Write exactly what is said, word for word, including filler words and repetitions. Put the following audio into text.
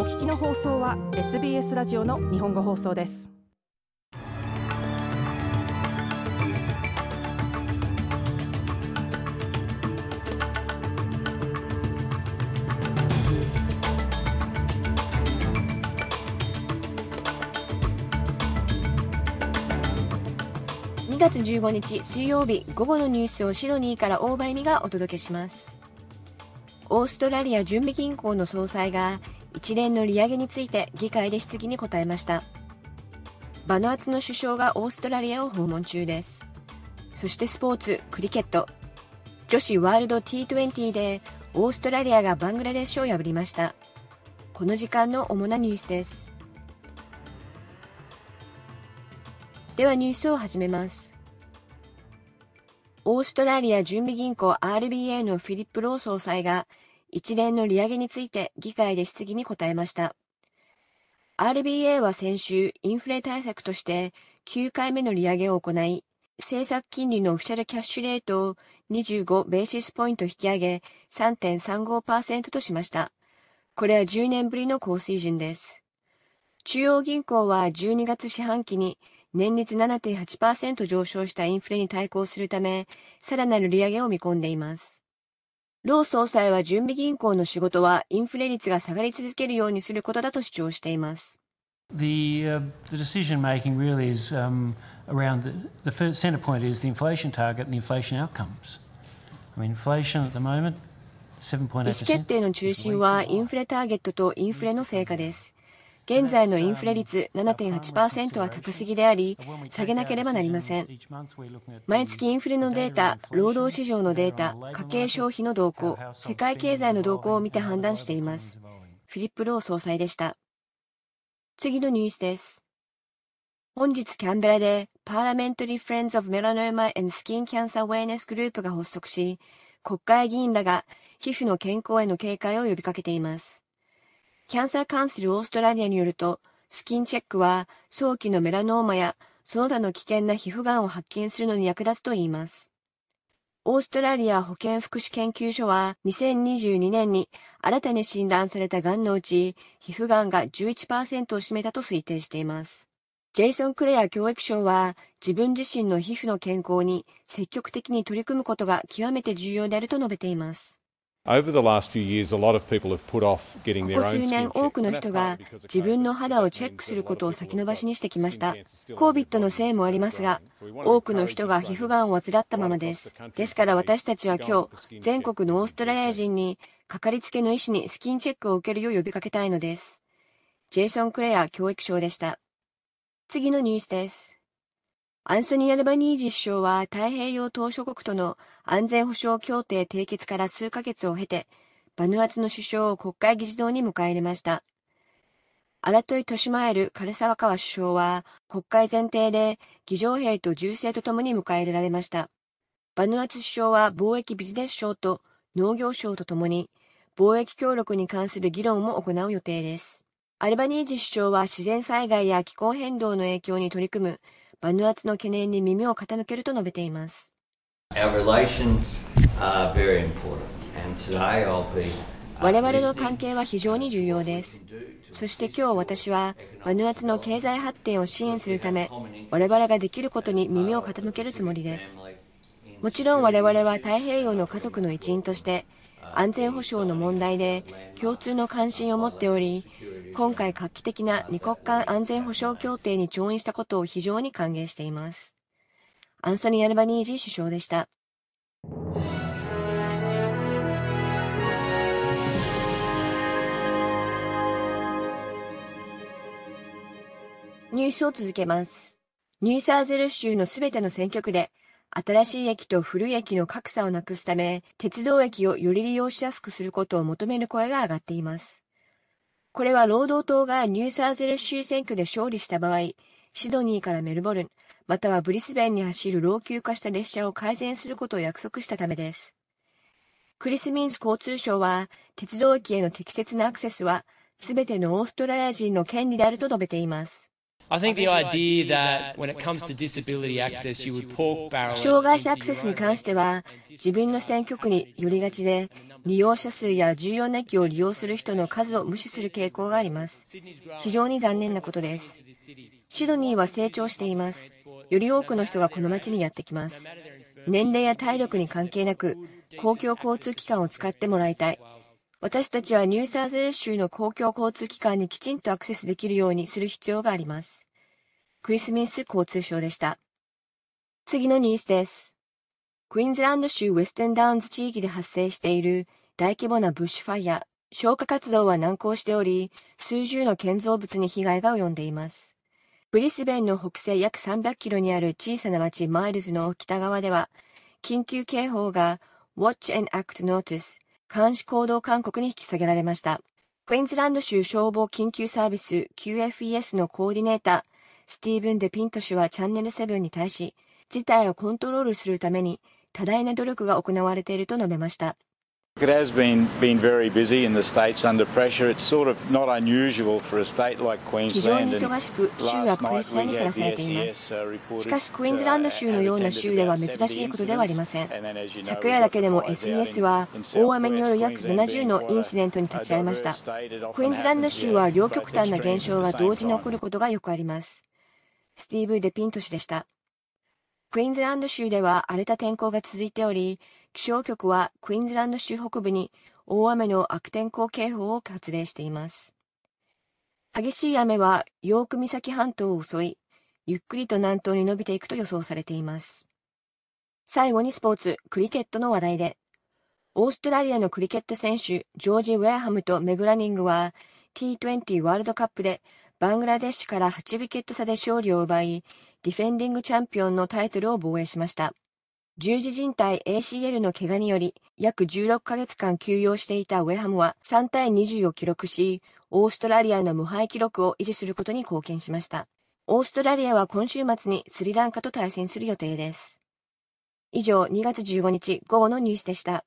お聞きの放送は エスビーエス ラジオの日本語放送です。にがつじゅうごにち水曜日、午後のニュースをシドニーから大場恵美がお届けします。オーストラリア準備銀行の総裁が一連の利上げについて議会で質疑に答えました。バヌアツの首相がオーストラリアを訪問中です。そしてスポーツ、クリケット女子ワールド ティートゥエンティ でオーストラリアがバングラデシュを破りました。この時間の主なニュースです。ではニュースを始めます。オーストラリア準備銀行 アールビーエー のフィリップ・ロー総裁が一連の利上げについて議会で質疑に答えました。アールビーエー は先週、インフレ対策としてきゅうかいめの利上げを行い、政策金利のオフィシャルキャッシュレートをにじゅうごベーシスポイント引き上げ さんてんさんごパーセント としました。これはじゅうねんぶりの高水準です。中央銀行はじゅうにがつしはんきに年率 ななてんはちパーセント 上昇したインフレに対抗するため、さらなる利上げを見込んでいます。ロー総裁は準備銀行の仕事はインフレ率が下がり続けるようにすることだと主張しています。The, uh, the decision making really is, um, around the, the center point is the inflation target and the inflation outcomes. I mean, inflation at the moment, seven point eight percent. 意思決定の中心はインフレターゲットとインフレの成果です。現在のインフレ率 ななてんはちパーセント は高すぎであり、下げなければなりません。毎月インフレのデータ、労働市場のデータ、家計消費の動向、世界経済の動向を見て判断しています。フィリップ・ロー総裁でした。次のニュースです。本日キャンベラで Parliamentary Friends of Melanoma and Skin Cancer Awareness Group が発足し、国会議員らが皮膚の健康への警戒を呼びかけています。キャンサーカウンセルオーストラリアによると、スキンチェックは早期のメラノーマやその他の危険な皮膚がんを発見するのに役立つといいます。オーストラリア保健福祉研究所はにせんにじゅうにねんに新たに診断されたがんのうち、皮膚がんが じゅういちパーセント を占めたと推定しています。ジェイソン・クレア教育相は、自分自身の皮膚の健康に積極的に取り組むことが極めて重要であると述べています。ここ数年、多くの人が自分の肌をチェックすることを先延ばしにしてきました。COVIDのせいもありますが、多くの人が皮膚がんを患ったままです。ですから私たちは今日、全国のオーストラリア人に、かかりつけの医師にスキンチェックを受けるよう呼びかけたいのです。ジェイソン・クレア教育相でした。次のニュースです。アンソニー・アルバニージー首相は太平洋島しょ国との安全保障協定締結から数ヶ月を経て、バヌアツの首相を国会議事堂に迎え入れました。アラトイ・トシュマエル・カルサワカワ首相は国会前提で議場兵と銃声とともに迎え入れられました。バヌアツ首相は貿易ビジネス省と農業省とともに貿易協力に関する議論も行う予定です。アルバニージー首相は自然災害や気候変動の影響に取り組むバヌアツの懸念に耳を傾けると述べています。我々の関係は非常に重要です。そして今日私はバヌアツの経済発展を支援するため、我々ができることに耳を傾けるつもりです。もちろん我々は太平洋の家族の一員として、安全保障の問題で共通の関心を持っており、今回画期的な二国間安全保障協定に調印したことを非常に歓迎しています。アンソニー・アルバニージー首相でした。ニュースを続けます。ニューサーズウェルス州のすべての選挙区で、新しい駅と古い駅の格差をなくすため、鉄道駅をより利用しやすくすることを求める声が上がっています。これは労働党がニューサウスウェールズ州選挙で勝利した場合、シドニーからメルボルン、またはブリスベンに走る老朽化した列車を改善することを約束したためです。クリス・ミンス交通相は、鉄道駅への適切なアクセスは、すべてのオーストラリア人の権利であると述べています。障害者アクセスに関しては、自分の選挙区に寄りがちで、利用者数や重要な機を利用する人の数を無視する傾向があります。非常に残念なことです。シドニーは成長しています。より多くの人がこの街にやってきます。年齢や体力に関係なく、公共交通機関を使ってもらいたい。私たちはニューサウスウェールズ州の公共交通機関にきちんとアクセスできるようにする必要があります。クリス・ミス交通省でした。次のニュースです。クイーンズランド州ウェステンダウンズ地域で発生している大規模なブッシュファイア、消火活動は難航しており、数十の建造物に被害が及んでいます。ブリスベンの北西約さんびゃくキロにある小さな町マイルズの北側では、緊急警報が Watch and Act Notice、監視行動勧告に引き下げられました。クイーンズランド州消防緊急サービス キューエフイーエス のコーディネーター、スティーブン・デピント氏はチャンネルセブンに対し、事態をコントロールするために多大な努力が行われていると述べました。非常に忙しく、州はプレッシャーにさらされています。しかし、クイーンズランド州のような州では珍しいことではありません。昨夜だけでも エスイーエス は大雨による約ななじゅうのインシデントに立ち会いました。クイーンズランド州は両極端な現象が同時に起こることがよくあります。スティーブ・デピント氏でした。クイーンズランド州では荒れた天候が続いており、気象局はクイーンズランド州北部に大雨の悪天候警報を発令しています。激しい雨はヨーク岬半島を襲い、ゆっくりと南東に伸びていくと予想されています。最後にスポーツ、クリケットの話題で、オーストラリアのクリケット選手、ジョージ・ウェアハムとメグラニングは ティートゥエンティ ワールドカップでバングラデシュからはちウィケット差で勝利を奪い、ディフェンディングチャンピオンのタイトルを防衛しました。十字靭帯 エーシーエル の怪我により、約じゅうろっかげつかん休養していたウェハムはさんたいにじゅうを記録し、オーストラリアの無敗記録を維持することに貢献しました。オーストラリアは今週末にスリランカと対戦する予定です。以上、にがつじゅうごにち午後のニュースでした。